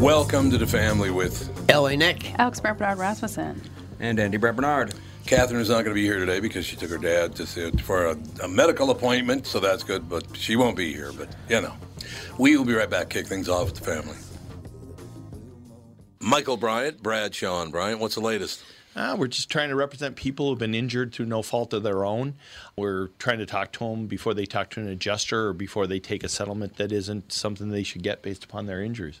Welcome to the family with L.A. Nick, Alex Brebernard Rasmussen, and Andy Brebernard. Catherine is not going to be here today because she took her dad to see for a medical appointment, so that's good. But she won't be here. But you know, we will be right back. Kick things off with the family. Michael Bryant, Brad Sean Bryant. What's the latest? We're just trying to represent people who've been injured through no fault of their own. We're trying to talk to them before they talk to an adjuster or before they take a settlement that isn't something they should get based upon their injuries.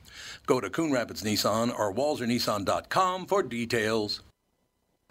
Go to Coon Rapids Nissan or WalserNissan.com for details.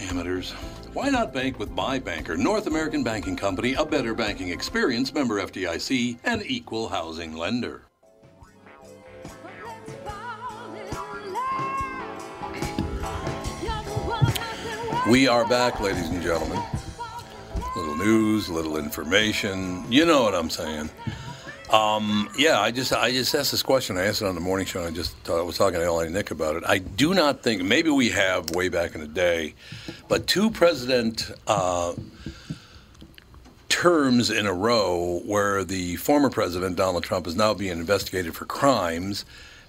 Amateurs. Why not bank with my banker, North American Banking Company, a better banking experience, member FDIC, and equal housing lender. We are back, ladies and gentlemen. Little news, little information. You know what I'm saying. I just asked this question. I asked it on the morning show, and I was talking to L.A. Nick about it. I do not think, maybe we have way back in the day, but two president terms in a row where the former president, Donald Trump, is now being investigated for crimes,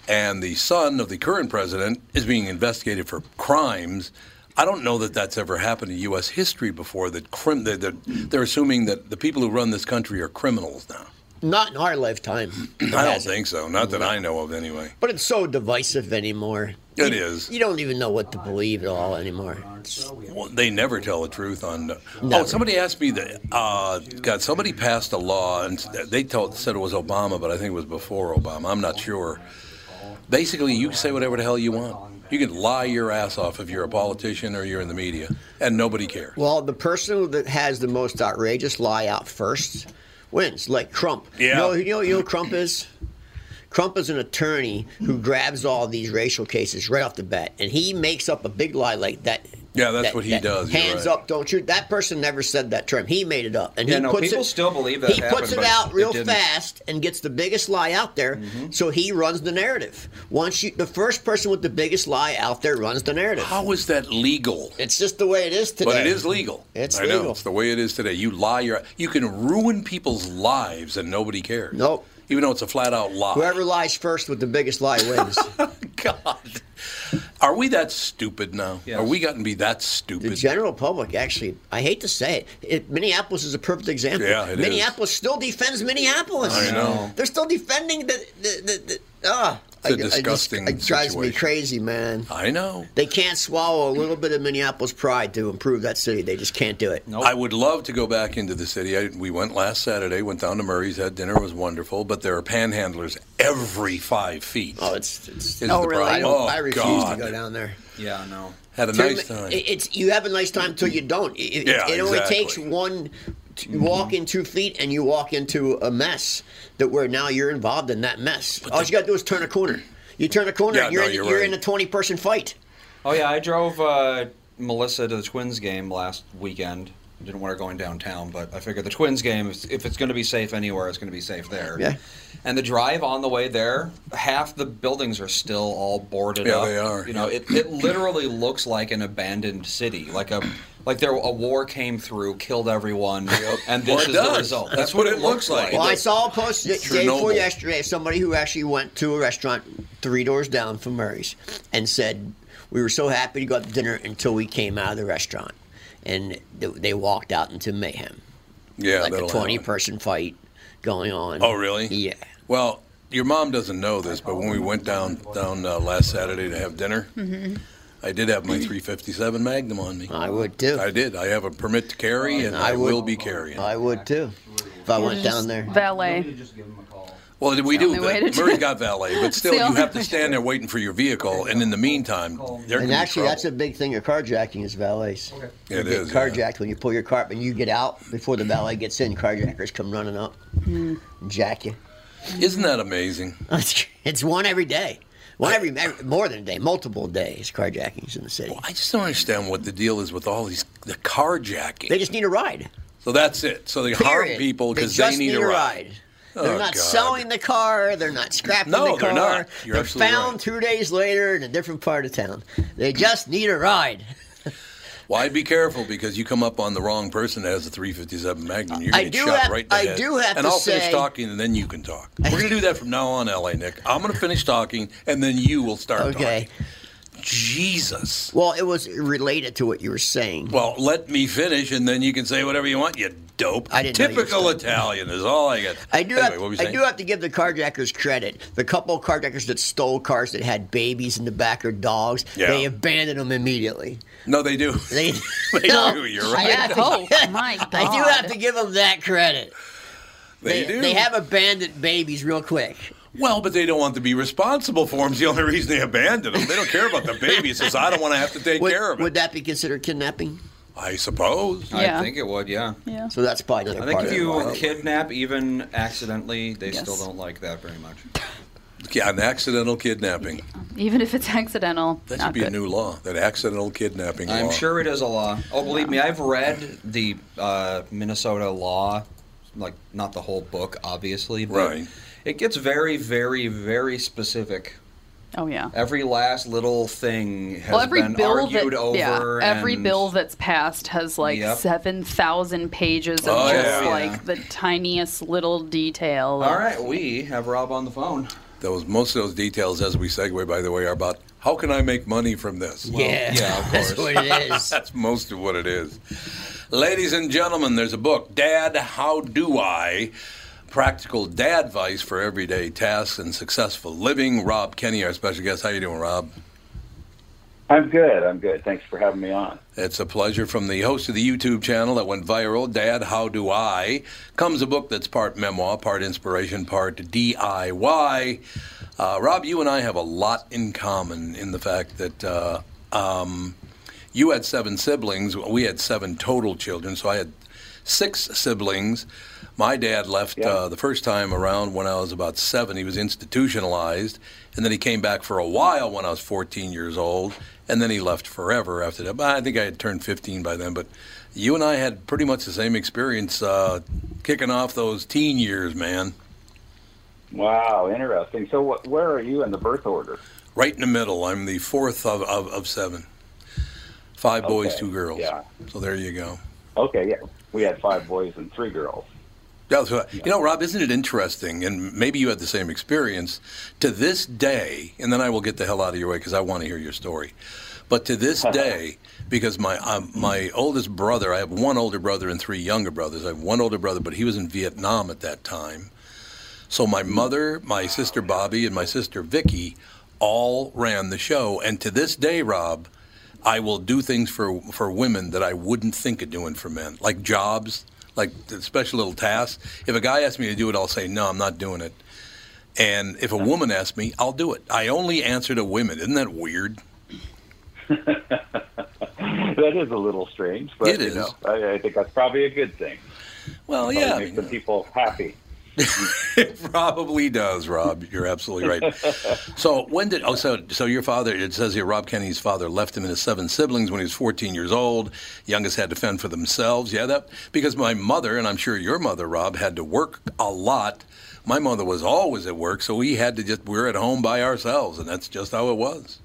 and the son of the current president is being investigated for crimes. I don't know that that's ever happened in U.S. history before, that they're assuming that the people who run this country are criminals now. Not in our lifetime. I don't think so. Not that I know of, anyway. But it's so divisive anymore. It is. You don't even know what to believe at all anymore. Well, they never tell the truth on. Never. Oh, somebody asked me that. God, somebody passed a law, and they said it was Obama, but I think it was before Obama. I'm not sure. Basically, you can say whatever the hell you want. You can lie your ass off if you're a politician or you're in the media, and nobody cares. Well, the person that has the most outrageous lie out first wins, like Crump. Yeah. You know who Crump is? Crump is an attorney who grabs all these racial cases right off the bat, and he makes up a big lie like that. Yeah, that's what he does. Hands up, don't you? That person never said that term. He made it up, and people still believe that. He puts it out real fast and gets the biggest lie out there. Mm-hmm. So he runs the narrative. The first person with the biggest lie out there runs the narrative. How is that legal? It's just the way it is today. But it is legal. I know. It's the way it is today. You lie. You can ruin people's lives, and nobody cares. Nope. Even though it's a flat-out lie. Whoever lies first with the biggest lie wins. God. Are we that stupid now? Yes. Are we gotten to be that stupid? The general public, actually, I hate to say it, Minneapolis is a perfect example. Yeah, it Minneapolis is. Still defends Minneapolis. I know. They're still defending it's a disgusting situation. It drives me crazy, man. I know. They can't swallow a little bit of Minneapolis pride to improve that city. They just can't do it. Nope. I would love to go back into the city. We went last Saturday, went down to Murray's, had dinner. It was wonderful. But there are panhandlers every 5 feet. Oh, really? I refuse to go down there. Yeah, no. Had a nice time. You have a nice time until you don't. It only takes one... You walk in 2 feet and you walk into a mess where now you're involved in that mess. But all you got to do is turn a corner. You turn a corner and you're in a 20-person fight. Oh, yeah. I drove Melissa to the Twins game last weekend. I didn't want her going downtown, but I figured the Twins game, if it's going to be safe anywhere, it's going to be safe there. Yeah. And the drive on the way there, half the buildings are still all boarded up. Yeah, they are. You know, it literally looks like an abandoned city, like there a war came through, killed everyone, and this is the result. That's what it looks like. Well, I saw a post the day before yesterday of somebody who actually went to a restaurant 3 doors down from Murray's and said, "We were so happy to go out to dinner until we came out of the restaurant." And they walked out into mayhem. Yeah, like a 20-person fight going on. Oh, really? Yeah. Well, your mom doesn't know this, but when we went down last Saturday to have dinner... Mm-hmm. I did have my .357 Magnum on me. I would, too. I did. I have a permit to carry, and I will be carrying. I would, too, if I went down there. Valet. Well, we do. Murray got valet, but still, you have to stand there waiting for your vehicle, and in the meantime, there can be trouble. And actually, that's a big thing of carjacking is valets. Okay. It is. You get carjacked when you pull your car up, and you get out before the valet gets in. Carjackers come running up and jack you. Isn't that amazing? It's one every day. Well, more than a day, multiple days, carjackings in the city. Well, I just don't understand what the deal is with all the carjacking. They just need a ride. So that's it. So they harm people because they need a ride. They're not selling the car. They're not scrapping the car. No, they're not. They're found 2 days later in a different part of town. They just need a ride. Why be careful? Because you come up on the wrong person that has a .357 Magnum, you're going to get shot right in the head. I do have to say... And I'll finish talking, and then you can talk. We're going to do that from now on, L.A. Nick. I'm going to finish talking, and then you will start talking. Okay. Jesus. Well, it was related to what you were saying. Well, let me finish, and then you can say whatever you want, you dope. I didn't know you were Typical Italian is all I got. I do have to give the carjackers credit. The couple of carjackers that stole cars that had babies in the back or dogs, they abandoned them immediately. No, they do. They do. You're right. My God. I do have to give them that credit. They do. They have abandoned babies real quick. Well, but they don't want to be responsible for them. It's the only reason they abandoned them. They don't care about the baby. It's just, I don't want to have to take care of it. Would that be considered kidnapping? I suppose. Yeah. I think it would, yeah. So that's probably another part of it. I think if you kidnap even accidentally, they still don't like that very much. Yeah, an accidental kidnapping. Even if it's accidental, that should be a new law. That accidental kidnapping law. I'm sure it is a law. Oh, believe me, I've read the Minnesota law, like not the whole book, obviously, but it gets very, very, very specific. Oh yeah. Every last little thing has been argued over. Every bill that's passed has 7,000 pages of the tiniest little detail. All right, we have Rob on the phone. Most of those details, as we segue, by the way, are about how can I make money from this? Well, yeah, of course. That's what it is. That's most of what it is. Ladies and gentlemen, there's a book, Dad, How Do I? practical dad advice for everyday tasks and successful living. Rob Kenney, our special guest. How you doing, Rob? I'm good. I'm good. Thanks for having me on. It's a pleasure. From the host of the YouTube channel that went viral, Dad, How Do I, comes a book that's part memoir, part inspiration, part DIY. Rob, you and I have a lot in common in the fact that you had 7 siblings. We had 7 total children, so I had 6 siblings. My dad left the first time around when I was about 7. He was institutionalized, and then he came back for a while when I was 14 years old, and then he left forever after that. I think I had turned 15 by then, but you and I had pretty much the same experience kicking off those teen years, man. Wow, interesting. So where are you in the birth order? Right in the middle. I'm the 4th of 7. 5 boys, 2 girls. Yeah. So there you go. Okay, yeah. We had 5 boys and 3 girls. You know, Rob, isn't it interesting, and maybe you had the same experience, to this day, and then I will get the hell out of your way because I want to hear your story, but to this day, because my oldest brother, I have one older brother and 3 younger brothers, I have one older brother, but he was in Vietnam at that time, so my mother, my sister Bobby, and my sister Vicky all ran the show, and to this day, Rob, I will do things for women that I wouldn't think of doing for men, like jobs, like special little tasks. If a guy asks me to do it, I'll say, no, I'm not doing it. And if a woman asks me, I'll do it. I only answer to women. Isn't that weird? That is a little strange. But, it is. You know, I think that's probably a good thing. Well, yeah. It makes the people happy. It probably does, Rob. You're absolutely right. So when did so your father? It says here Rob Kenney's father left him and his 7 siblings when he was 14 years old. Youngest had to fend for themselves. Yeah, that because my mother, and I'm sure your mother, Rob, had to work a lot. My mother was always at work, so we were at home by ourselves, and that's just how it was.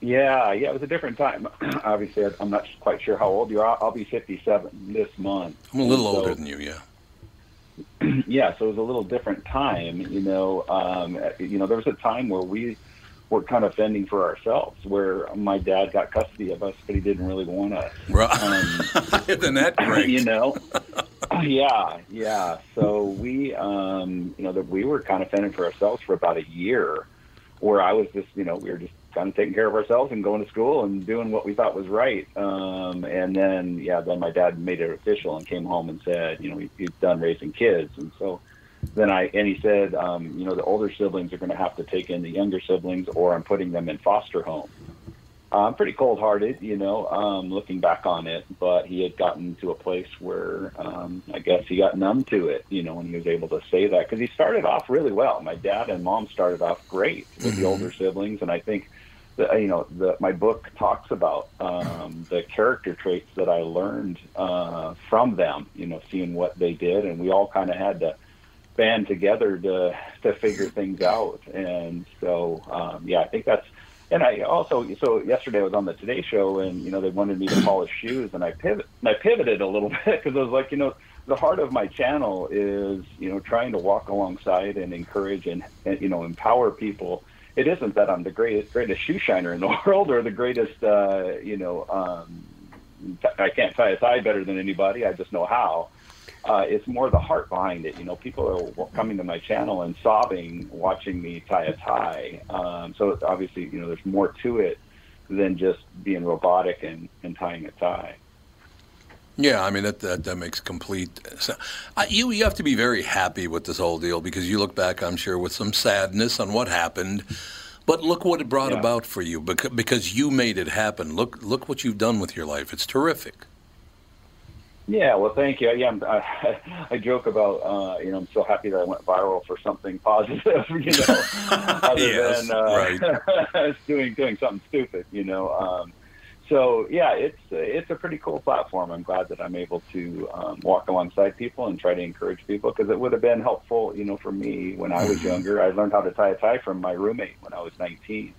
Yeah, it was a different time. Obviously, I'm not quite sure how old you are. I'll be 57 this month. I'm a little older than you. Yeah. Yeah, so it was a little different time, you know. There was a time where we were kind of fending for ourselves, where my dad got custody of us, but he didn't really want us. Isn't that great? You know, yeah. So we, we were kind of fending for ourselves for about a year, where I was just, we were just kind of taking care of ourselves and going to school and doing what we thought was right. And then my dad made it official and came home and said, he's done raising kids. And so then he said, the older siblings are going to have to take in the younger siblings or I'm putting them in foster home. I'm pretty cold hearted, looking back on it, but he had gotten to a place where, I guess he got numb to it, and he was able to say that because he started off really well. My dad and mom started off great with the older siblings. And I think that, my book talks about, the character traits that I learned, from them, seeing what they did. And we all kind of had to band together to figure things out. And so, I think that's, and I also, so yesterday I was on the Today Show and, they wanted me to polish shoes and I pivoted a little bit because I was like, the heart of my channel is, trying to walk alongside and encourage and empower people. It isn't that I'm the greatest shoe shiner in the world or the greatest, I can't tie a tie better than anybody. I just know how. It's more the heart behind it. People are coming to my channel and sobbing, watching me tie a tie. So obviously, there's more to it than just being robotic and tying a tie. Yeah, I mean, that makes complete sense. You have to be very happy with this whole deal because you look back, I'm sure, with some sadness on what happened. But look what it brought about for you because you made it happen. Look what you've done with your life. It's terrific. Yeah, well, thank you. Yeah, I joke about, I'm so happy that I went viral for something positive, other than right. doing something stupid, So, yeah, it's a pretty cool platform. I'm glad that I'm able to walk alongside people and try to encourage people because it would have been helpful, for me when I was younger. I learned how to tie a tie from my roommate when I was 19.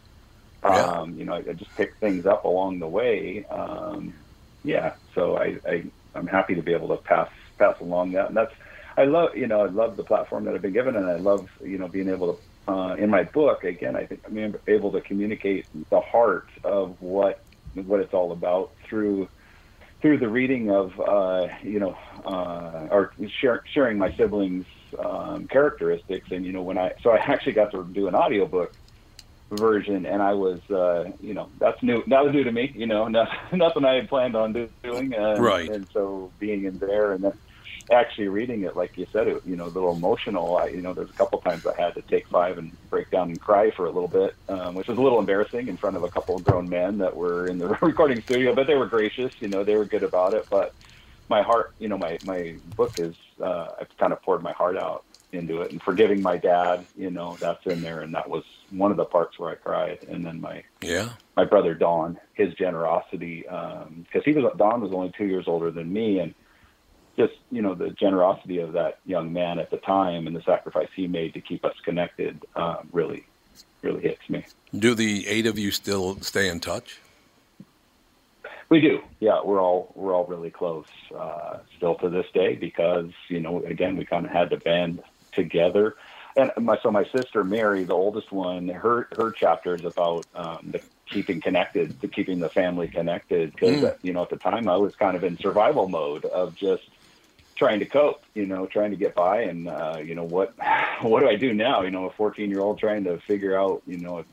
I just picked things up along the way. So I'm happy to be able to pass along that, and that's I love the platform that I've been given, and I love being able to in my book again. I think I'm able to communicate the heart of what it's all about through the reading of sharing my siblings' characteristics. And, you know, so I actually got to do an audiobook version, and I was, you know, that's new. That was new to me, you know, nothing I had planned on doing. Right. And so being in there and then actually reading it, like you said, it, you know, a little emotional. You know, there's a couple times I had to take five and break down and cry for a little bit, which was a little embarrassing in front of a couple of grown men that were in the recording studio, but they were gracious, you know, they were good about it. But my heart, you know, my book is, I've kind of poured my heart out into it, and forgiving my dad, you know, that's in there. And that was one of the parts where I cried. And then my brother, Don, his generosity, cause Don was only 2 years older than me. And just, you know, the generosity of that young man at the time and the sacrifice he made to keep us connected, really, really hits me. Do the eight of you still stay in touch? We do. Yeah, we're all really close still to this day because, you know, again, we kind of had to band together. And my sister Mary, the oldest one, her chapter is about keeping the family connected because you know, at the time I was kind of in survival mode of just trying to cope, you know, trying to get by, and you know, what do I do now? You know, a 14-year-old trying to figure out, you know,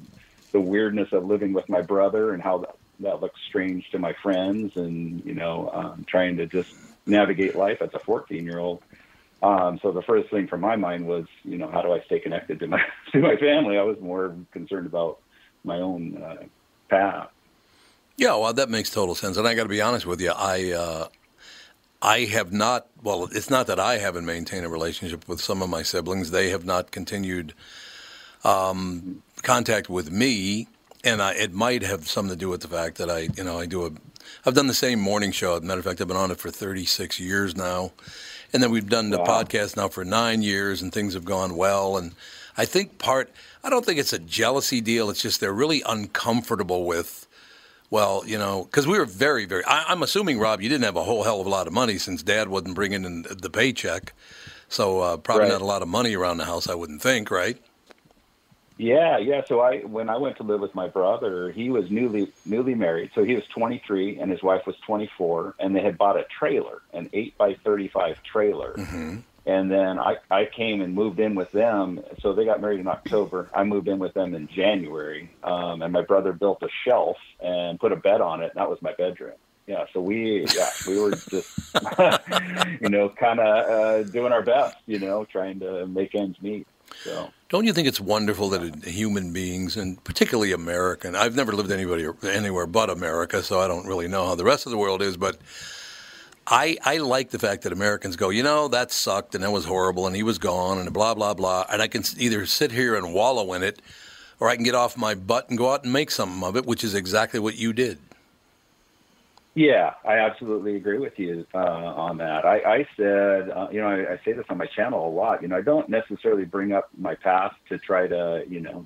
the weirdness of living with my brother and how that looks strange to my friends, and, you know, trying to just navigate life as a 14-year-old. So the first thing from my mind was, you know, how do I stay connected to my family? I was more concerned about my own path. Yeah, well, that makes total sense. And I got to be honest with you, I have not. Well, it's not that I haven't maintained a relationship with some of my siblings. They have not continued contact with me. And it might have something to do with the fact that I've done the same morning show. As a matter of fact, I've been on it for 36 years now. And then we've done the podcast now for 9 years, and things have gone well. And I think I don't think it's a jealousy deal. It's just they're really uncomfortable with, well, you know, because we were very, very, I'm assuming, Rob, you didn't have a whole hell of a lot of money since Dad wasn't bringing in the paycheck. So probably not a lot of money around the house, I wouldn't think, right? Yeah. So when I went to live with my brother, he was newly married. So he was 23 and his wife was 24, and they had bought a trailer, an 8x35 trailer. Mm-hmm. And then I came and moved in with them. So they got married in October. I moved in with them in January. And my brother built a shelf and put a bed on it. And that was my bedroom. Yeah, so we were just, you know, kind of doing our best, you know, trying to make ends meet. So. Don't you think it's wonderful that human beings, and particularly American, I've never lived anywhere but America, so I don't really know how the rest of the world is, but I like the fact that Americans go, you know, that sucked and that was horrible and he was gone and blah, blah, blah, and I can either sit here and wallow in it or I can get off my butt and go out and make something of it, which is exactly what you did. Yeah, I absolutely agree with you on that. I said, you know, I say this on my channel a lot. You know, I don't necessarily bring up my past to try to, you know,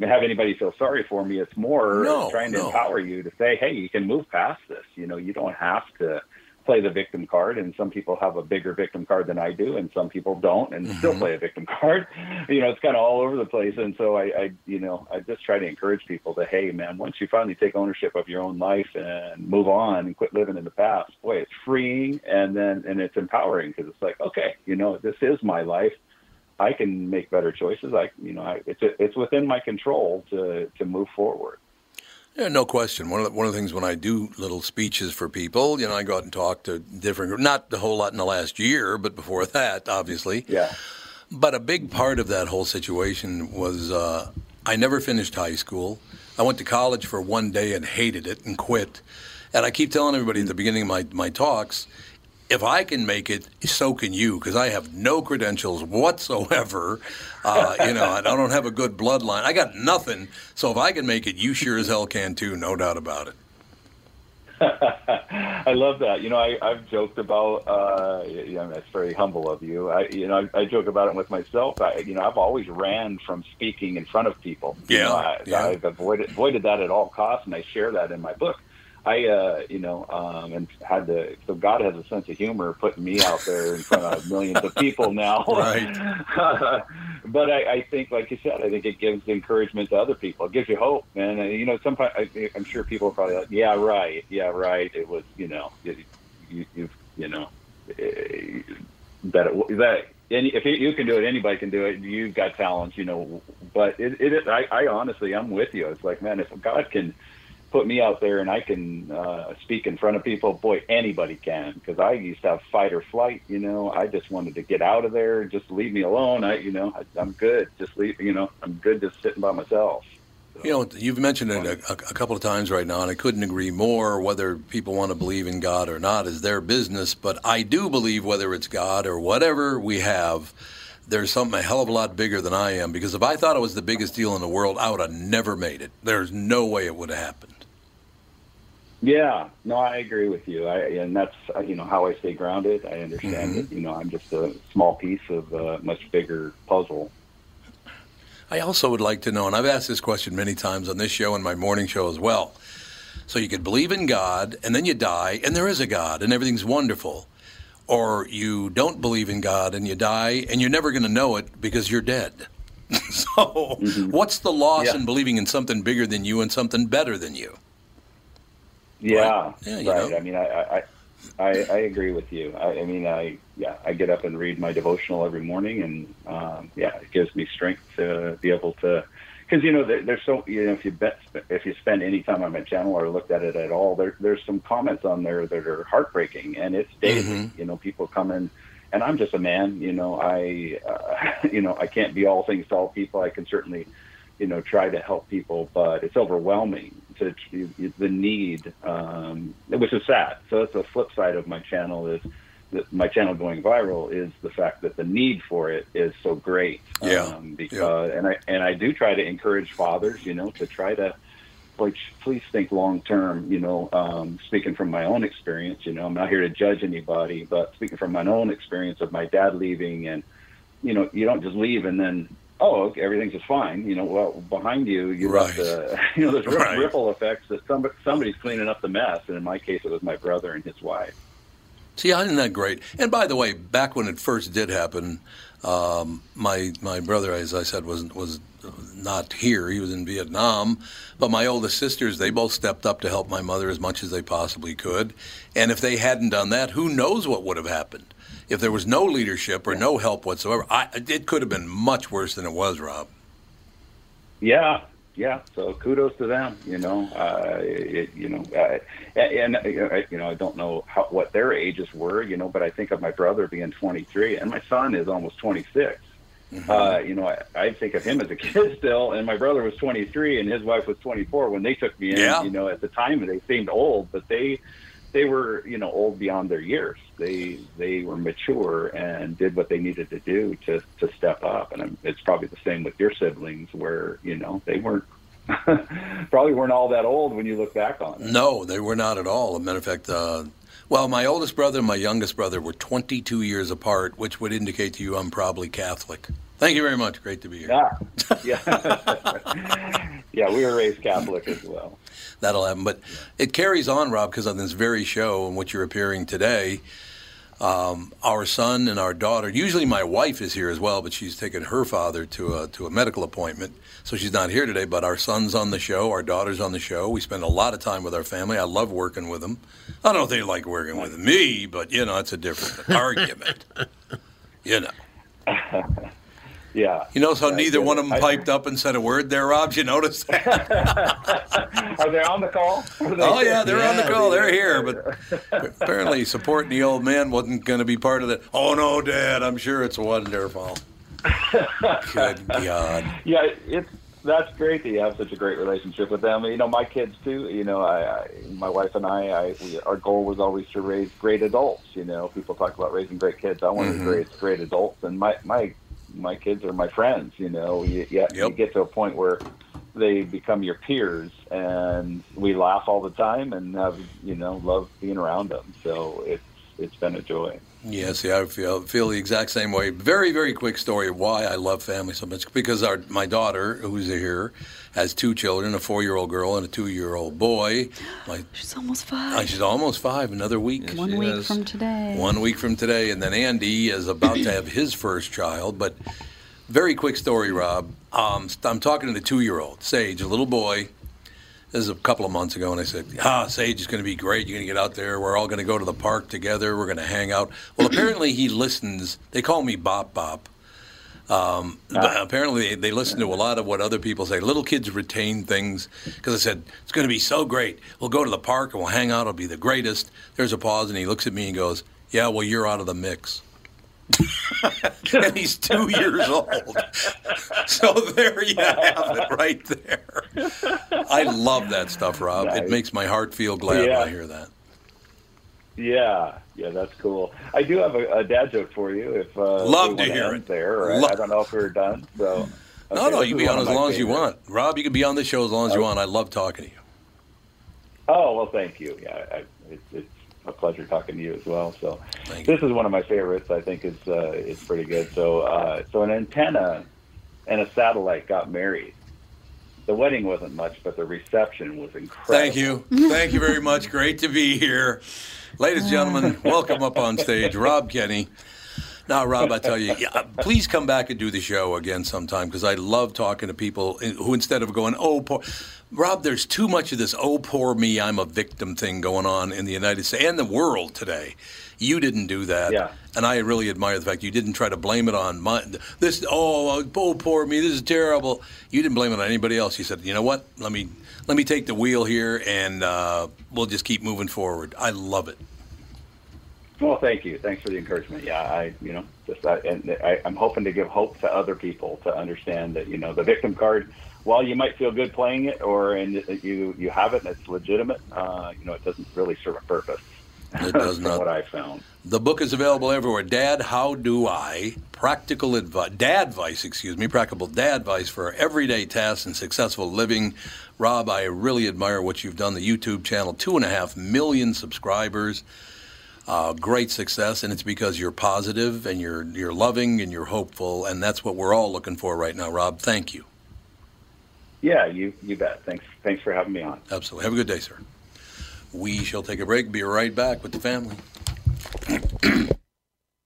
have anybody feel sorry for me. It's more trying to empower you to say, hey, you can move past this. You know, you don't have to play the victim card. And some people have a bigger victim card than I do, and some people don't, and mm-hmm. still play a victim card. You know, it's kind of all over the place. And so I just try to encourage people to, hey, man, once you finally take ownership of your own life and move on and quit living in the past, boy, it's freeing, and it's empowering, because it's like, okay, you know, this is my life. I can make better choices. It's within my control to move forward. Yeah, no question. One of the things when I do little speeches for people, you know, I go out and talk to different groups, not a whole lot in the last year, but before that, obviously. Yeah. But a big part of that whole situation was I never finished high school. I went to college for one day and hated it and quit. And I keep telling everybody at the beginning of my talks, if I can make it, so can you, because I have no credentials whatsoever. You know, I don't have a good bloodline. I got nothing. So if I can make it, you sure as hell can too, no doubt about it. I love that. You know, I've joked about, you know, that's very humble of you. I joke about it with myself. I've always ran from speaking in front of people. Yeah. You know, I've avoided that at all costs, and I share that in my book. So God has a sense of humor putting me out there in front of millions of people now. Right. But I think, like you said, I think it gives encouragement to other people. It gives you hope, man. And, you know, sometimes I'm sure people are probably like, yeah, right. It was, you know, that And if you can do it, anybody can do it. You've got talent, you know. But I honestly, I'm with you. It's like, man, if God can put me out there and I can speak in front of people, boy, anybody can. Because I used to have fight or flight, you know. I just wanted to get out of there. Just leave me alone. I'm good. Just leave, you know. I'm good just sitting by myself. You know, you've mentioned it a couple of times right now, and I couldn't agree more. Whether people want to believe in God or not is their business, but I do believe whether it's God or whatever we have, there's something a hell of a lot bigger than I am, because if I thought it was the biggest deal in the world, I would have never made it. There's no way it would have happened. Yeah, no, I agree with you, and that's, you know, how I stay grounded. I understand that, you know, I'm just a small piece of a much bigger puzzle. I also would like to know, and I've asked this question many times on this show and my morning show as well. So you could believe in God, and then you die, and there is a God, and everything's wonderful. Or you don't believe in God, and you die, and you're never going to know it because you're dead. So what's the loss in believing in something bigger than you and something better than you? Yeah, right. Yeah, you know. I mean, I agree with you. I get up and read my devotional every morning, and it gives me strength to be able to, because you know there's so, you know, if you spend any time on my channel or looked at it at all, there's some comments on there that are heartbreaking, and it's daily. You know, people come in, and I'm just a man. You know, I can't be all things to all people. I can certainly, you know, try to help people, but it's overwhelming to the need, which is sad. So that's the flip side of my channel, is that my channel going viral is the fact that the need for it is so great. And I do try to encourage fathers, you know, to try to, like, please think long term, you know, speaking from my own experience, you know, I'm not here to judge anybody, but speaking from my own experience of my dad leaving, and, you know, you don't just leave and then, oh, okay, everything's just fine. You know, well, behind you, there's ripple effects that somebody's cleaning up the mess. And in my case, it was my brother and his wife. See, isn't that great? And by the way, back when it first did happen, my brother, as I said, was not here. He was in Vietnam. But my oldest sisters, they both stepped up to help my mother as much as they possibly could. And if they hadn't done that, who knows what would have happened? If there was no leadership or no help whatsoever, it could have been much worse than it was, Rob. Yeah. So kudos to them. You know, I don't know what their ages were, you know, but I think of my brother being 23, and my son is almost 26. You know, I think of him as a kid still, and my brother was 23, and his wife was 24 when they took me in. Yeah. You know, at the time they seemed old, but they were, you know, old beyond their years. They were mature and did what they needed to do to step up. And it's probably the same with your siblings, where, you know, they weren't probably weren't all that old when you look back on it. No, they were not at all. As a matter of fact, my oldest brother and my youngest brother were 22 years apart, which would indicate to you I'm probably Catholic. Thank you very much. Great to be here. Yeah. Yeah, we were raised Catholic as well. That'll happen. But it carries on, Rob, because on this very show in which you're appearing today, our son and our daughter, usually my wife is here as well, but she's taken her father to a medical appointment, so she's not here today. But our son's on the show. Our daughter's on the show. We spend a lot of time with our family. I love working with them. I don't know if they like working with me, but, you know, it's a different argument. You know. Yeah. You notice how neither one of them piped up and said a word there, Rob? You notice that? Are they on the call? They're on the call. They're here. But apparently supporting the old man wasn't going to be part of that. Oh, no, Dad, I'm sure it's wonderful. Good God. Yeah, that's great that you have such a great relationship with them. You know, my kids, too. You know, my wife and I, our goal was always to raise great adults. You know, people talk about raising great kids. I wanted to raise great adults. And my kids are my friends, you know. You get to a point where they become your peers, and we laugh all the time and have, you know, love being around them. So it's been a joy. Yes, yeah, I feel the exact same way. Very, very quick story of why I love family so much, because my daughter, who's here, has two children, a 4-year-old girl and a 2-year-old boy. She's almost 5. She's almost 5, another week. One week from today. And then Andy is about to have his first child. But very quick story, Rob. I'm talking to the 2-year-old, Sage, a little boy. This is a couple of months ago, and I said, Sage is going to be great. You're going to get out there. We're all going to go to the park together. We're going to hang out. Well, apparently he listens. They call me Bop Bop. But apparently they listen to a lot of what other people say. Little kids retain things because I said, it's going to be so great. We'll go to the park, and we'll hang out. It'll be the greatest. There's a pause, and he looks at me and goes, yeah, well, you're out of the mix. And he's 2 years old. So there you have it right there. I love that stuff, Rob. Nice. It makes my heart feel glad when I hear that. Yeah, that's cool. I do have a dad joke for you. Love to hear it. I don't know if we're done. So, okay, no, you can be on as long as you want. Rob, you can be on this show as long as you want. I love talking to you. Oh, well, thank you. Yeah, it's a pleasure talking to you as well. So this is one of my favorites. I think it's pretty good. So an antenna and a satellite got married. The wedding wasn't much, but the reception was incredible. Thank you very much. Great to be here, ladies and gentlemen. Welcome up on stage, Rob Kenney. Now, Rob, I tell you, please come back and do the show again sometime, because I love talking to people who, instead of going, oh, poor Rob, there's too much of this, oh, poor me, I'm a victim thing going on in the United States and the world today. You didn't do that. Yeah. And I really admire the fact you didn't try to blame it on this, oh, poor me, this is terrible. You didn't blame it on anybody else. You said, you know what, let me take the wheel here, and we'll just keep moving forward. I love it. Well, thank you. Thanks for the encouragement. Yeah, I'm hoping to give hope to other people to understand that, the victim card, while you might feel good playing it, you have it and it's legitimate, it doesn't really serve a purpose. It does not. That's what I found. The book is available everywhere. Dad, How Do I? Practical Dad Advice for Everyday Tasks and Successful Living. Rob, I really admire what you've done. The YouTube channel, 2.5 million subscribers. Great success, and it's because you're positive and you're loving and you're hopeful, and that's what we're all looking for right now, Rob. Thank you. Yeah, you bet. Thanks for having me on. Absolutely. Have a good day, sir. We shall take a break. Be right back with the family.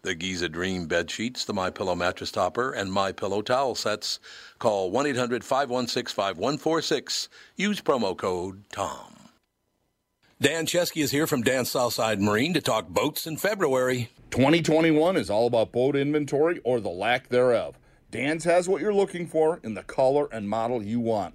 the Giza Dream bed sheets, the MyPillow mattress topper, and MyPillow towel sets. Call 1-800-516-5146. Use promo code TOM. Dan Chesky is here from Dan's Southside Marine to talk boats in February. 2021 is all about boat inventory, or the lack thereof. Dan's has what you're looking for in the color and model you want.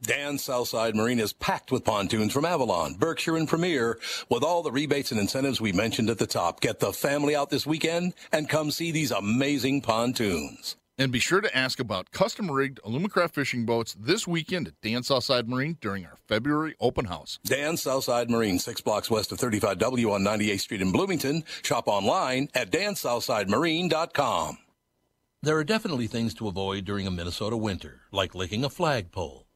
Dan's Southside Marine is packed with pontoons from Avalon, Berkshire, and Premier, with all the rebates and incentives we mentioned at the top. Get the family out this weekend and come see these amazing pontoons. And be sure to ask about custom-rigged Alumacraft fishing boats this weekend at Dan Southside Marine during our February open house. Dan Southside Marine, 6 blocks west of 35W on 98th Street in Bloomington. Shop online at dansouthsidemarine.com. There are definitely things to avoid during a Minnesota winter, like licking a flagpole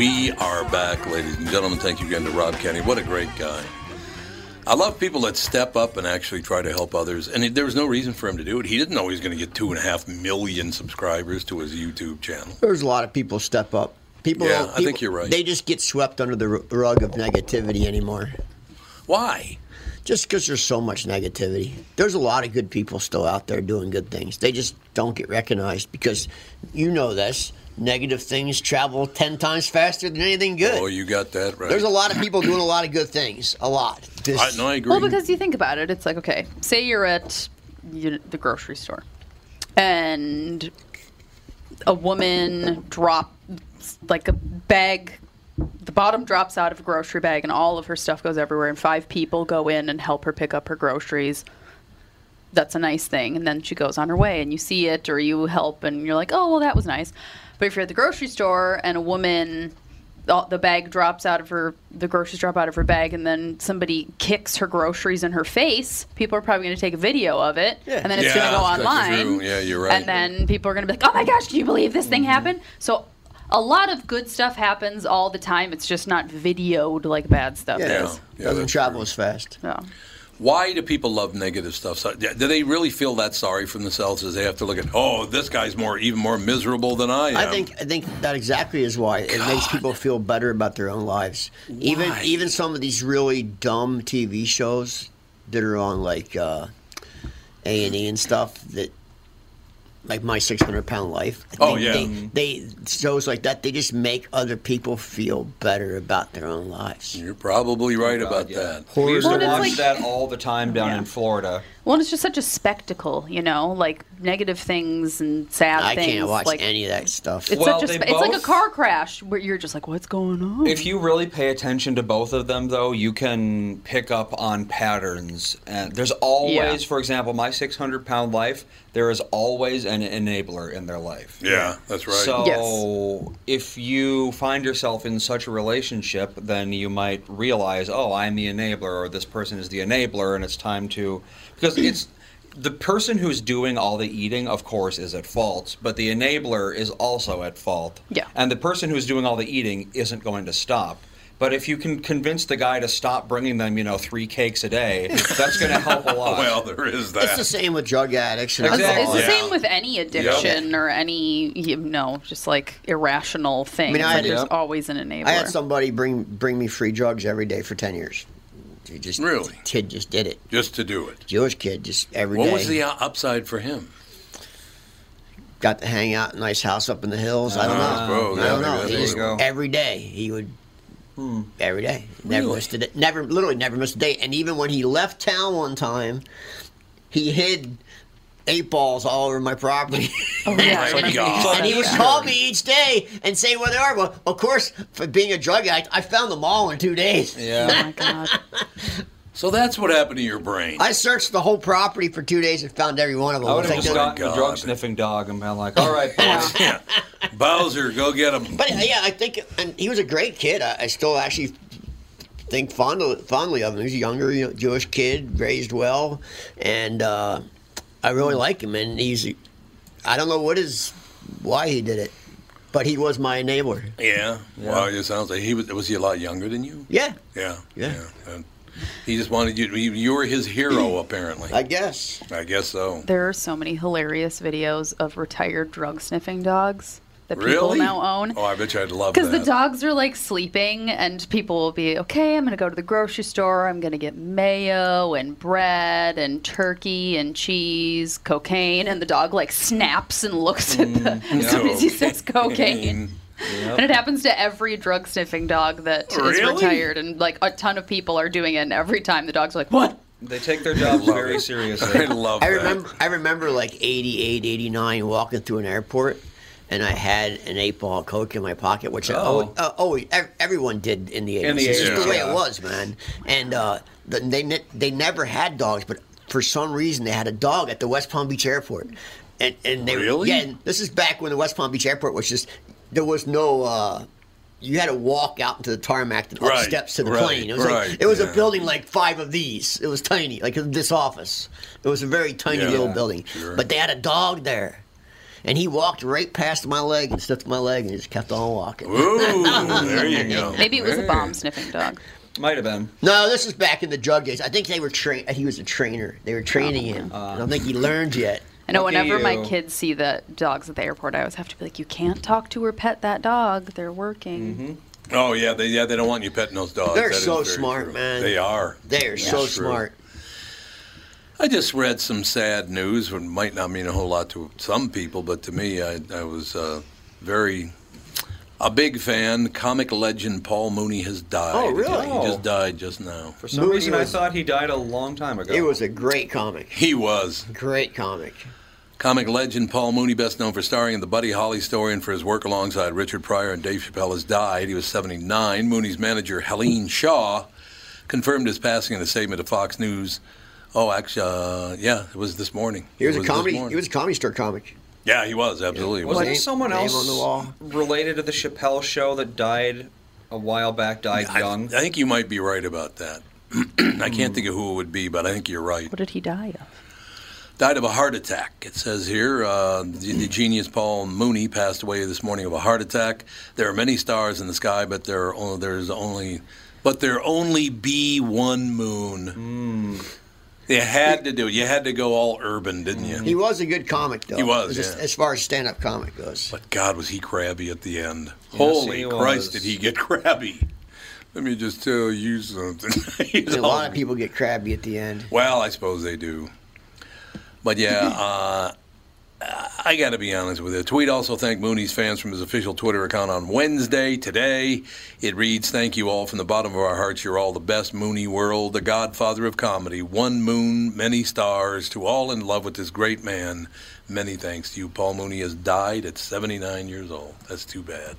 We are back, ladies and gentlemen. Thank you again to Rob Kenney. What a great guy. I love people that step up and actually try to help others. And there was no reason for him to do it. He didn't know he was going to get 2.5 million subscribers to his YouTube channel. There's a lot of people step up. People, I think you're right. They just get swept under the rug of negativity anymore. Why? Just because there's so much negativity. There's a lot of good people still out there doing good things. They just don't get recognized because, you know this, negative things travel 10 times faster than anything good. Oh, you got that right. There's a lot of people doing a lot of good things. A lot. I agree. Well, because you think about it, it's like, okay, say you're at the grocery store and a woman like a bag, the bottom drops out of a grocery bag and all of her stuff goes everywhere and 5 people go in and help her pick up her groceries. That's a nice thing. And then she goes on her way and you see it or you help and you're like, oh, well, that was nice. But if you're at the grocery store and a woman, the bag drops out of her, the groceries drop out of her bag and then somebody kicks her groceries in her face, people are probably going to take a video of it and then it's going to go online. Yeah, you're right. And then people are going to be like, oh my gosh, can you believe this thing happened? So a lot of good stuff happens all the time. It's just not videoed like bad stuff is. Yeah, doesn't travel as fast. Yeah. Why do people love negative stuff? So, do they really feel that sorry for themselves as they have to look at, oh, this guy's even more miserable than I am? I think that exactly is why. It makes people feel better about their own lives. Why? Even some of these really dumb TV shows that are on like A&E and stuff that, like My 600-Pound Life. They shows like that, they just make other people feel better about their own lives. You're probably right about that. We used to watch that all the time down in Florida. Well, it's just such a spectacle, you know, like negative things and sad things. I can't watch any of that stuff. It's like a car crash where you're just like, what's going on? If you really pay attention to both of them, though, you can pick up on patterns. And there's always, for example, My 600-Pound Life, there is always an enabler in their life. Yeah, that's right. So if you find yourself in such a relationship, then you might realize, oh, I'm the enabler, or this person is the enabler, and it's time to... Because it's the person who's doing all the eating, of course, is at fault, but the enabler is also at fault. Yeah. And the person who's doing all the eating isn't going to stop. But if you can convince the guy to stop bringing them, 3 cakes a day, that's going to help a lot. Well, there is that. It's the same with drug addicts. Exactly. It's the same with any addiction or any, just like irrational thing. There's always an enabler. I had somebody bring me free drugs every day for 10 years. He just, really? Kid just did it. Just to do it. Jewish kid just every day. What was the upside for him? Got to hang out in a nice house up in the hills. I don't know. Bro, I don't know. He just, every day he would... Every day. Never missed a day. Literally never missed a day. And even when he left town one time, he hid 8 balls all over my property. Oh, yeah. My God. And he would call me each day and say where they are. Well, of course, for being a drug addict, I found them all in 2 days. Yeah. Oh, my God. So that's what happened to your brain. I searched the whole property for 2 days and found every one of them. I would have just gotten a drug-sniffing dog and been like, all right, boys. Yeah. Bowser, go get him. But, I think and he was a great kid. I still actually think fondly of him. He was a younger Jewish kid, raised well, and I really like him. And I don't know why he did it, but he was my enabler. Yeah. Wow, it sounds like was he a lot younger than you? Yeah. Yeah. Yeah. And he just wanted you. You were his hero, apparently. I guess so. There are so many hilarious videos of retired drug sniffing dogs that people now own. Oh, I bet you I'd love that. Because the dogs are like sleeping, and people will be I'm going to go to the grocery store. I'm going to get mayo and bread and turkey and cheese, cocaine, and the dog like snaps and looks at as soon as he says cocaine. Yep. And it happens to every drug sniffing dog that is retired, and like a ton of people are doing it. And every time the dog's like, "What?" They take their jobs very seriously. I remember like 88, 89, walking through an airport, and I had an 8-ball Coke in my pocket, which everyone did in the 80s. It's just the way it was, man. And they never had dogs, but for some reason they had a dog at the West Palm Beach airport, and they and this is back when the West Palm Beach airport was just. There was no, you had to walk out into the tarmac and up steps to the plane. It was a building like 5 of these. It was tiny, like this office. It was a very tiny little building. Sure. But they had a dog there. and he walked right past my leg and sniffed my leg and just kept on walking. Ooh, there you go. Maybe it was a bomb sniffing dog. Might have been. No, this is back in the drug days. I think they were he was a trainer. They were training him. I don't think he learned yet. I know whenever my kids see the dogs at the airport, I always have to be like, you can't talk to or pet that dog. They're working. Mm-hmm. Oh, yeah. They don't want you petting those dogs. They're so smart, man. They are. They're so smart. I just read some sad news, which might not mean a whole lot to some people, but to me, I was a big fan. Comic legend Paul Mooney has died. Oh, really? He just died just now. For some reason, I thought he died a long time ago. He was a great comic. He was. Great comic. Comic legend Paul Mooney, best known for starring in the Buddy Holly Story and for his work alongside Richard Pryor and Dave Chappelle, has died. He was 79. Mooney's manager, Helene Shaw, confirmed his passing in a statement to Fox News. Oh, actually, it was this morning. He was a comedy store comic. Yeah, he was, absolutely. Wasn't someone else related to the Chappelle show that died a while back, young? I think you might be right about that. I can't think of who it would be, but I think you're right. What did he die of? Died of a heart attack. It says here, the genius Paul Mooney passed away this morning of a heart attack. There are many stars in the sky, but there only be one moon. Mm. You had to do it. You had to go all urban, didn't you? He was a good comic, though. He was, as far as stand-up comic goes. But God, was he crabby at the end. Yes, holy Christ, did he get crabby. Let me just tell you something. A lot of people get crabby at the end. Well, I suppose they do. But yeah, I got to be honest with you. Tweet also thanked Mooney's fans from his official Twitter account on Wednesday. Today, it reads, "Thank you all from the bottom of our hearts. You're all the best, Mooney world, the godfather of comedy. One moon, many stars. To all in love with this great man, many thanks to you." Paul Mooney has died at 79 years old. That's too bad.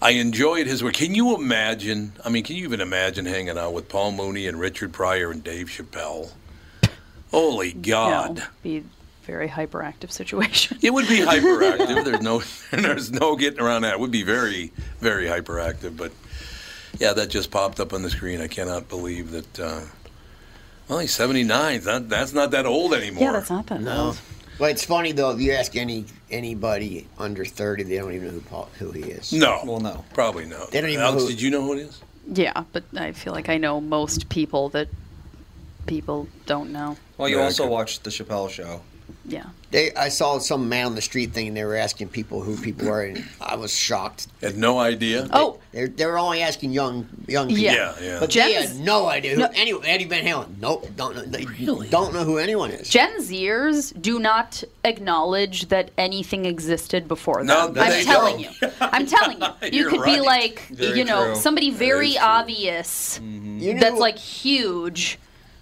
I enjoyed his work. Can you imagine? I mean, can you even imagine hanging out with Paul Mooney and Richard Pryor and Dave Chappelle? Holy God. No, very hyperactive situation. It would be hyperactive. There's no getting around that. It would be very, very hyperactive. But yeah, that just popped up on the screen. I cannot believe that. He's 79. That's not that old anymore. Yeah, that's not that old. Well, it's funny though. If you ask anybody under 30, they don't even know who he is. No. Well, no. Probably no. They don't even. Alex, did you know who it is? Yeah, but I feel like I know most people that people don't know. Well, you also watched the Chappelle Show. Yeah. I saw some man on the street thing, and they were asking people who people are, and I was shocked. Had no idea? They were only asking young people. Yeah. But they had no idea who anyone, Eddie Van Halen. Nope, don't know who anyone is. Gen Zers do not acknowledge that anything existed before them. No, I'm telling you. You could be like, somebody very obvious that's like huge.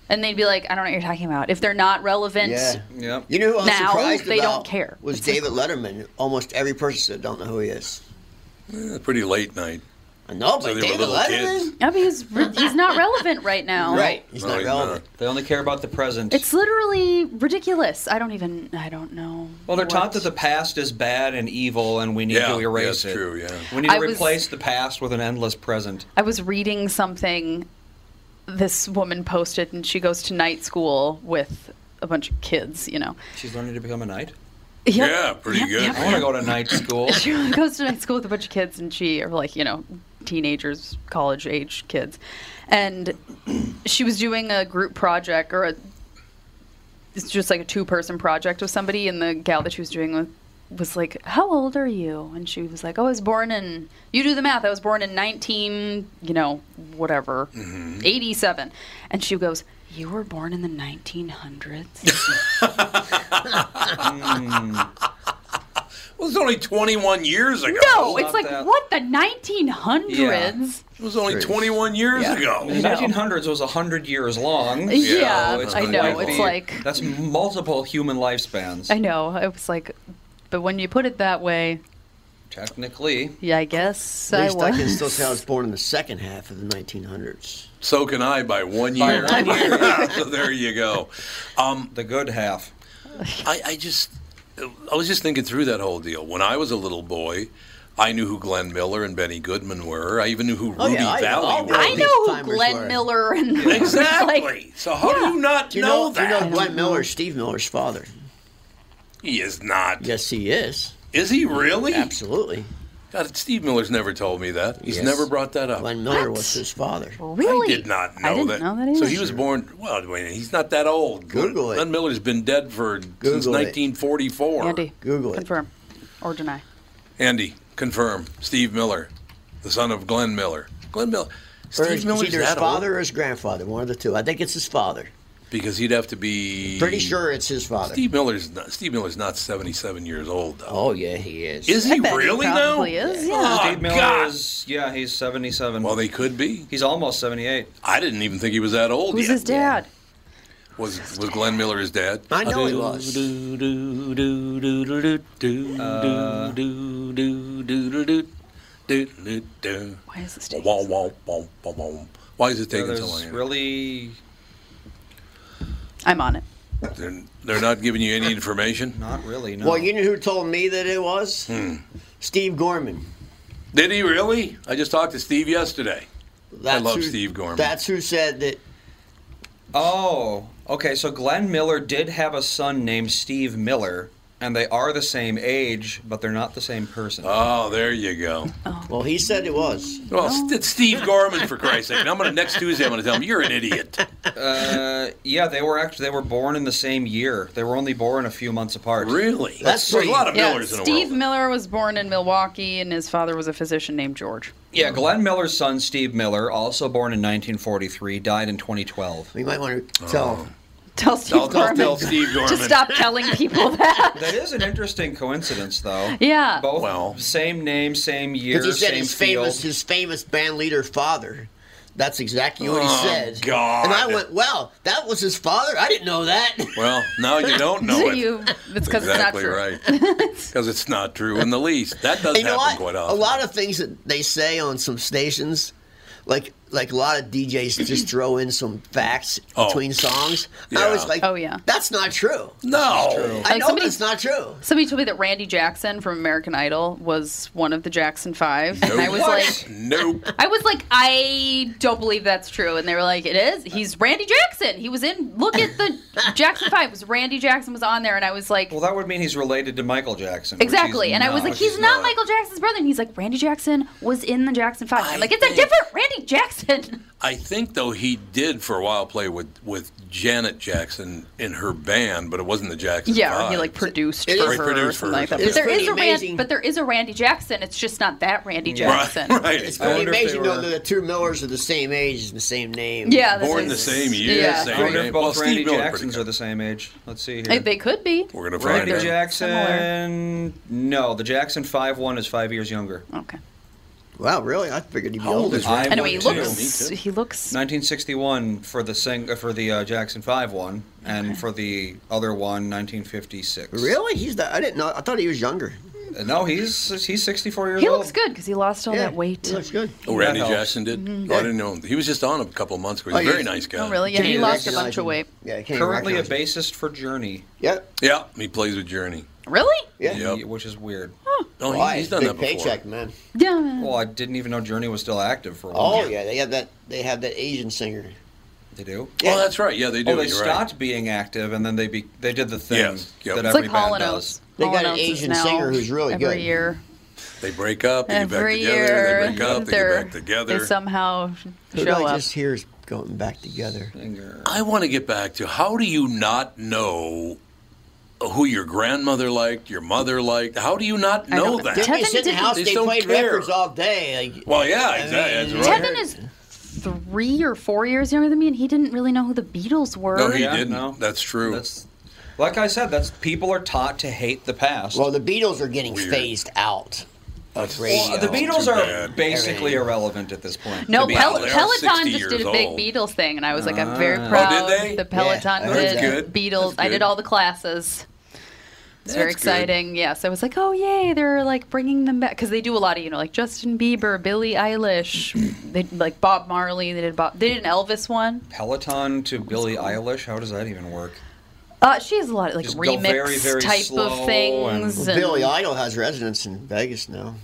And they'd be like, I don't know what you're talking about. If they're not relevant you know who I'm now, they don't care. Was David Letterman. Almost every person said, don't know who he is. Yeah, pretty late night. I know, but David Letterman? I mean, he's not relevant right now. Right, he's not relevant. They only care about the present. It's literally ridiculous. I don't know. Well, they're taught that the past is bad and evil and we need to erase it. True, we need to replace the past with an endless present. I was reading something. This woman posted, and she goes to night school with a bunch of kids, She's learning to become a knight? Yep. Yeah, pretty good. Yep. I want to go to night school. She goes to night school with a bunch of kids, and teenagers, college-age kids. And she was doing a group project, it's just like a two-person project with somebody, and the gal that she was doing with was like, how old are you? And she was like, I was born in, you do the math, I was born in 87. And she goes, you were born in the 1900s? Well, it's only 21 years ago. No, it's like, what, the 1900s? Yeah. It was only 21 years ago. The 1900s was 100 years long. Yeah, I know. It's like... That's multiple human lifespans. I know. It was like... But when you put it that way... Technically. Yeah, I guess I was. At least I can still say I was born in the second half of the 1900s. So can I by 1 year. So there you go. The good half. I was just thinking through that whole deal. When I was a little boy, I knew who Glenn Miller and Benny Goodman were. I even knew who Rudy Valley were. I know who Glenn Miller and... Exactly. So how do you not know that? Do you know Glenn Miller, Steve Miller's father? He is not. Yes, he is. Is he really? Absolutely. God, Steve Miller's never told me that. He's never brought that up. Glenn Miller was his father. Really? I did not know that either. So he was born, well, wait, he's not that old. Google it. Glenn Miller's been dead since 1944. Andy, Google it. Confirm or deny. Andy, confirm. Steve Miller, the son of Glenn Miller. Glenn Miller. Steve Miller's either his father or his grandfather, one of the two. I think it's his father. Because he'd have to be... Pretty sure it's his father. Steve Miller's not 77 years old, though. Oh, yeah, he is. Is he really, though? He probably is, yeah. Oh, Steve Miller is, yeah, he's 77. Well, they could be. He's almost 78 I didn't even think he was that old yet. Who's his dad? Was Glenn Miller his dad? I know he was. Why is this taking so long? Why is it taking so long? There's really... I'm on it. They're not giving you any information? Not really, no. Well, you know who told me that it was? Steve Gorman. Did he really? I just talked to Steve yesterday. Steve Gorman. That's who said that. Oh, okay. So Glenn Miller did have a son named Steve Miller, and they are the same age, but they're not the same person. Oh, there you go. Oh. Well, he said it was. Well, it's Steve Gorman, for Christ's sake. Next Tuesday, I'm going to tell him, you're an idiot. Yeah, they were born in the same year. They were only born a few months apart. Really? There's a lot of Millers in the world. Steve Miller was born in Milwaukee, and his father was a physician named George. Yeah, Glenn Miller's son, Steve Miller, also born in 1943, died in 2012. We might want to tell him. Tell Steve Gorman to stop telling people that. That is an interesting coincidence, though. Yeah. Both same name, same year, same field. Because he said his famous band leader father. That's exactly what he said. Oh, God. And I went, well, that was his father? I didn't know that. Well, now you don't know it. It's because exactly it's not true. Right. Because it's not true in the least. That does happen quite often. A lot of things that they say on some stations, like a lot of DJs just throw in some facts between songs. Yeah. I was like, that's not true. No. That's true. I know that's not true. Somebody told me that Randy Jackson from American Idol was one of the Jackson 5. Nope. And I was like, nope. I was like, I don't believe that's true. And they were like, it is. He's Randy Jackson. He was in, look at the Jackson 5. It was Randy Jackson was on there. And I was like. Well, that would mean he's related to Michael Jackson. Exactly. And I was like, he's not Michael Jackson's brother. And he's like, Randy Jackson was in the Jackson 5. I'm like, it's a different Randy Jackson. I think, though, he did for a while play with Janet Jackson in her band, but it wasn't the Jackson 5. Yeah, he produced for her or something like that. But there is a Randy Jackson. It's just not that Randy Jackson. Right. It's pretty amazing, though, that the two Millers are the same age and the same name. Yeah, born the same year, same name. Both Randy Jacksons are the same age. Let's see here. They could be. We're going to find out. Randy Jackson. No, the Jackson 5 one is 5 years younger. Okay. Wow, really? I figured he'd be old as well. Anyway, he looks 1961 for the Jackson 5 one, and for the other one, 1956. Really? He's that? I didn't know. I thought he was younger. No, he's 64 years old. He looks good because he lost all that weight. He looks good. Oh, Randy Jackson did? Mm-hmm. Oh, I didn't know him. He was just on a couple months ago. He's a very nice guy. Oh, really? Yeah, he lost a bunch of weight. Yeah, currently a bassist for Journey. Yep. Yeah, he plays with Journey. Really? Yeah. Yep. Which is weird. Huh. No, he's done that before. Big paycheck, man. Yeah, man. Well, I didn't even know Journey was still active for a while. Oh, yeah. They have that Asian singer. They do? Yeah. Oh, that's right. Yeah, they do. Oh, they stopped being active, and then they did the thing that every band does. They got an Asian singer who's really good. Every year. They break up, they get back together, they break up, they get back together. They somehow show up. Just hears going back together. I want to get back to, how do you not know who your grandmother liked, your mother liked? How do you not know that? Tevin is in the house, they played records all day. Well, yeah, exactly. Tevin is 3 or 4 years younger than me, and he didn't really know who the Beatles were. No, he didn't. No. That's true. Like I said, people are taught to hate the past. Well, the Beatles are getting phased out. Well, the Beatles are basically irrelevant at this point. No, Peloton just did a big Beatles thing, and I was like, I'm very proud. Oh, did they? The Peloton did Beatles. I did all the classes. It's very exciting. Good. Yes, I was like, oh, yay, they're like bringing them back. Because they do a lot of, like Justin Bieber, Billie Eilish, they like Bob Marley. They did an Elvis one. Peloton to Billie Eilish? How does that even work? She has a lot of like remix very, very type of things. And Billy Idol has residence in Vegas now.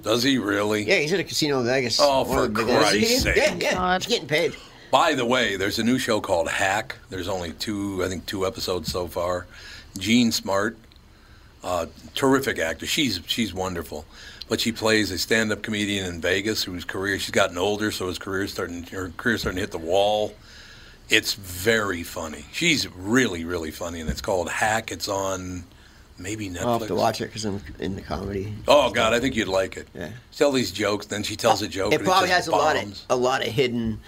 Does he really? Yeah, he's at a casino in Vegas. Oh, for Christ's sake. Yeah. He's getting paid. By the way, there's a new show called Hack. There's only two episodes so far. Gene Smart Terrific actor. She's wonderful. But she plays a stand-up comedian in Vegas whose career, she's gotten older, so her career's starting to hit the wall. It's very funny. She's really, really funny, and it's called Hack. It's on maybe Netflix. I'll have to watch it because I'm in the comedy. Oh, God, I think you'd like it. Yeah. She tells these jokes, then she tells a joke. It probably has a lot of hidden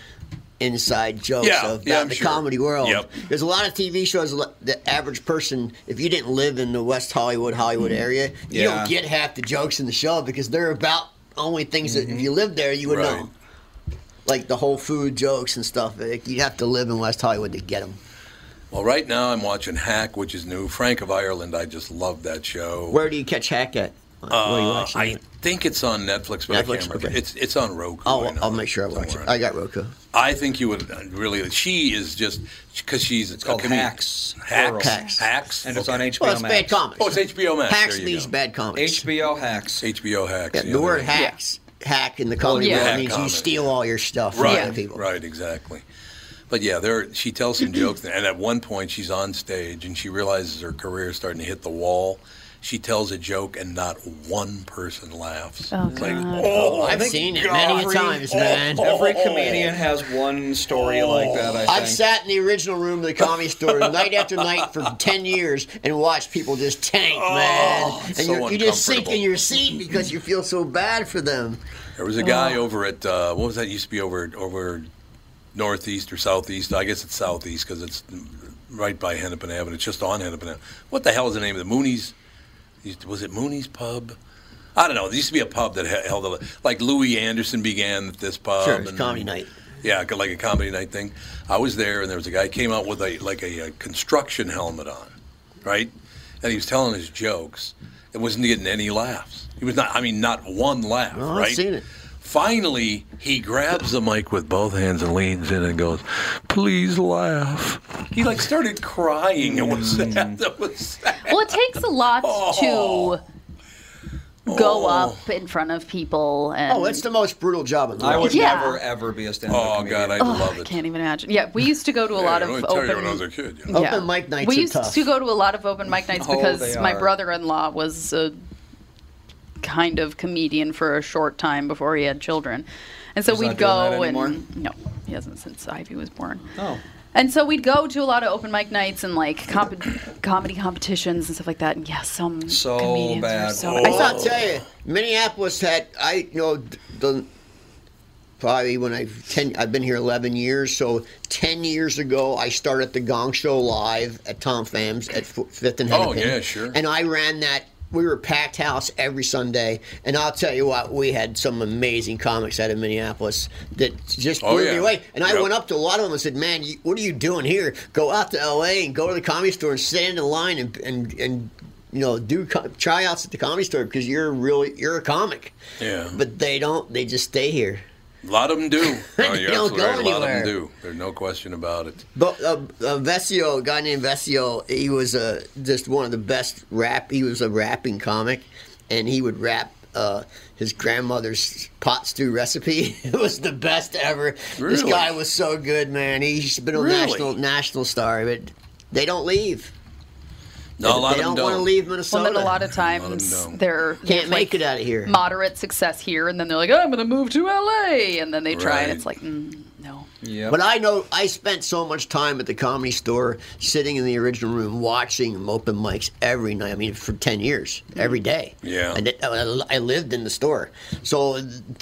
inside jokes about the comedy world. Yep. There's a lot of TV shows the average person, if you didn't live in the West Hollywood area, you don't get half the jokes in the show because they're about only things that if you lived there, you would know. Like the Whole Food jokes and stuff. You'd have to live in West Hollywood to get them. Well, right now I'm watching Hack, which is new. Frank of Ireland, I just love that show. Where do you catch Hack at? I think it's on Netflix, but I can't remember. Okay. It's on Roku. I'll make sure I watch it. I got Roku. I think you would really. She is just because she's. It's called Hacks. Hacks. And it's on HBO Max. Well, it's bad comics. Oh, it's HBO Max. Hacks means bad comics. HBO Hacks. Yeah, the word Hacks. Hack in the comedy world means you steal all your stuff from other people. Right, exactly. But yeah, she tells some jokes, and at one point she's on stage and she realizes her career is starting to hit the wall. She tells a joke and not one person laughs. Oh, it's like, I've seen it many times, man. Every comedian has one story like that, I think. I've sat in the original room of the Comedy Store night after night for 10 years and watched people just tank, man. And you just sink in your seat because you feel so bad for them. There was a guy over at, what was that? Used to be over northeast or southeast. I guess it's southeast because it's right by Hennepin Avenue. It's just on Hennepin Avenue. What the hell is the name of the Mooney's? Was it Mooney's Pub? I don't know. There used to be a pub that held a... Like Louis Anderson began at this pub. Sure, it was comedy night. Yeah, like a comedy night thing. I was there, and there was a guy who came out with a construction helmet on, right? And he was telling his jokes. It wasn't getting any laughs. He was not... I mean, not one laugh, right? I've seen it. Finally, he grabs the mic with both hands and leans in and goes, "Please laugh." He started crying. It was sad. Well, it takes a lot to go up in front of people. And... Oh, it's the most brutal job in the world. I would never, ever be a stand-up comedian. God, I love it. I can't even imagine. Yeah, we used to go to a lot of open... I tell you when I was a kid. You know? Open mic nights We used to go to a lot of open mic nights because my brother-in-law was a... kind of comedian for a short time before he had children. And so we'd go and... No, he hasn't since Ivy was born. Oh. And so we'd go to a lot of open mic nights and comedy competitions and stuff like that. And some comedians are so bad. I'll tell you, Minneapolis had... Probably when I've been here 11 years, so 10 years ago I started the Gong Show Live at Tom Pham's at 5th and Hennepin. Oh, yeah, sure. And I ran that... We were packed house every Sunday, and I'll tell you what, we had some amazing comics out of Minneapolis that just blew me away. And I went up to a lot of them and said, "Man, what are you doing here? Go out to L.A. and go to the Comedy Store and stand in the line and do tryouts at the Comedy Store because you're a comic." Yeah. But they don't. They just stay here. A lot of them do. They don't go anywhere. A lot of them do. There's no question about it. But Vessio, a guy named Vessio, he was just one of the best rap. He was a rapping comic, and he would rap his grandmother's pot stew recipe. It was the best ever. Really? This guy was so good, man. He's been a national star, but they don't leave. No, a lot of them don't. They don't want to leave Minnesota. Well, then a lot of times they're can't make it out of here. Moderate success here, and then they're like, "I'm going to move to L.A." And then they try, and it's like, no. Yep. But I know I spent so much time at the Comedy Store, sitting in the original room, watching open mics every night. I mean, for 10 years, every day. Yeah. And I lived in the store, so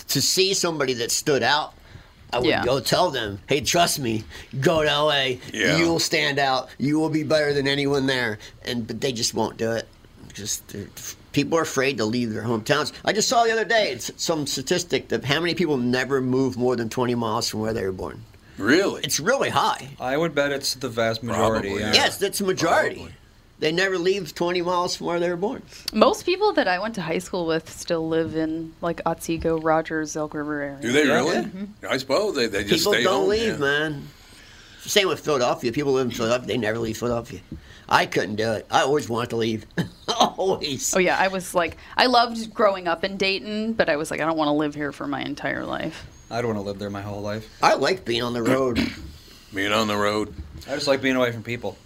to see somebody that stood out. I would go tell them, "Hey, trust me, go to L.A., you'll stand out, you will be better than anyone there." But they just won't do it. People are afraid to leave their hometowns. I just saw the other day, it's some statistic that how many people never move more than 20 miles from where they were born. Really? It's really high. I would bet it's the vast majority. Probably, yes, that's the majority. Probably. They never leave 20 miles from where they were born. Most people that I went to high school with still live in, Otsego, Rogers, Elk River area. Do they really? Mm-hmm. I suppose they just stay home. People don't leave, man. Same with Philadelphia. People live in Philadelphia. They never leave Philadelphia. I couldn't do it. I always wanted to leave. Always. Oh, yeah. I was I loved growing up in Dayton, but I was I don't want to live here for my entire life. I don't want to live there my whole life. I like being on the road. Being on the road. I just like being away from people.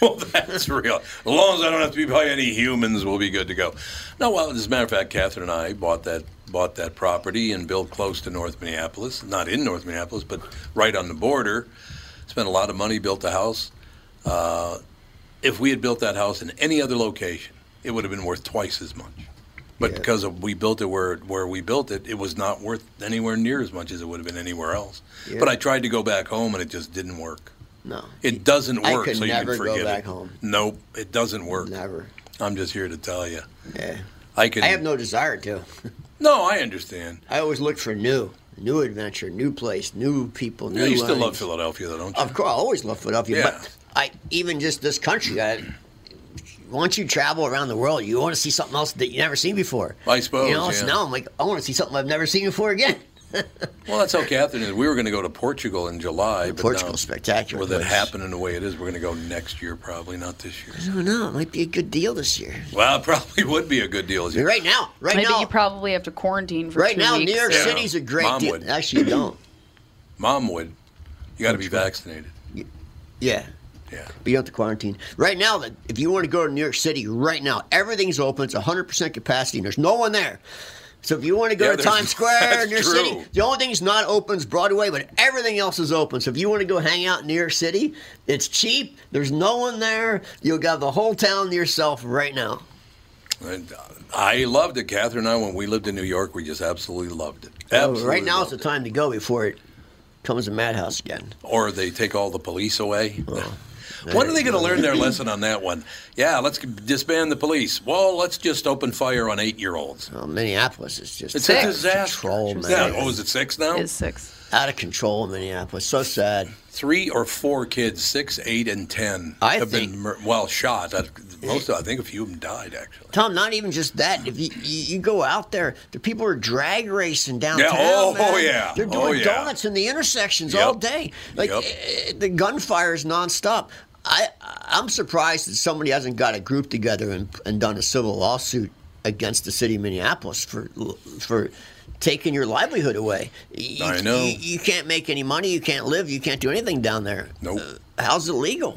Well, that's real. As long as I don't have to be by any humans, we'll be good to go. No, well, as a matter of fact, Catherine and I bought that property and built close to North Minneapolis. Not in North Minneapolis, but right on the border. Spent a lot of money, built a house. If we had built that house in any other location, it would have been worth twice as much. But yeah, because we built it where we built it, it was not worth anywhere near as much as it would have been anywhere else. Yeah. But I tried to go back home, and it just didn't work. No. It doesn't work, so you can forget it. I could never go back home. Nope, it doesn't work. Never. I'm just here to tell you. Yeah. I have no desire to. No, I understand. I always look for new adventure, new place, new people, new lines. You still love Philadelphia, though, don't you? Of course, I always love Philadelphia. Yeah. But even just this country, once you travel around the world, you want to see something else that you've never seen before. I suppose, So now I'm like, I want to see something I've never seen before again. Well, that's how Catherine is. We were going to go to Portugal in July. But Portugal's spectacular. With it happening the way it is, we're going to go next year, probably not this year. I don't know. It might be a good deal this year. Well, it probably would be a good deal this year. Right now. You probably have to quarantine for 2 weeks. Right now, New York City's a great deal. Would. Actually, you don't. Mom would. You got to be vaccinated. Yeah. Yeah. But you don't have to quarantine. Right now, if you want to go to New York City right now, everything's open. It's 100% capacity. And there's no one there. So if you want to go to Times Square in New York City, the only thing's not open is Broadway, but everything else is open. So if you want to go hang out in New York City, it's cheap. There's no one there. You'll got the whole town to yourself right now. And I loved it, Catherine and I. When we lived in New York, we just absolutely loved it. Absolutely. Right now, it's the time to go before it comes a madhouse again. Or they take all the police away. Oh. When are they going to learn their lesson on that one? Yeah, let's disband the police. Well, let's just open fire on 8-year-olds. Well, Minneapolis is just it's a disaster. Control, man. Oh, is it 6 now? It's 6. Out of control, Minneapolis. So sad. 3 or 4 kids, 6, 8, and 10, have been shot. I think a few of them died, actually. Tom, not even just that. If you go out there, the people are drag racing downtown. Yeah. Oh, yeah. They're doing donuts in the intersections all day. The gunfire is nonstop. I'm surprised that somebody hasn't got a group together and done a civil lawsuit against the city of Minneapolis for taking your livelihood away. I know. You can't make any money. You can't live. You can't do anything down there. Nope. How's it legal?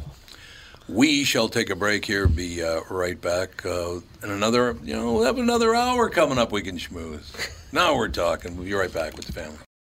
We shall take a break here. Be right back. And another, we'll have another hour coming up we can schmooze. Now we're talking. We'll be right back with the family.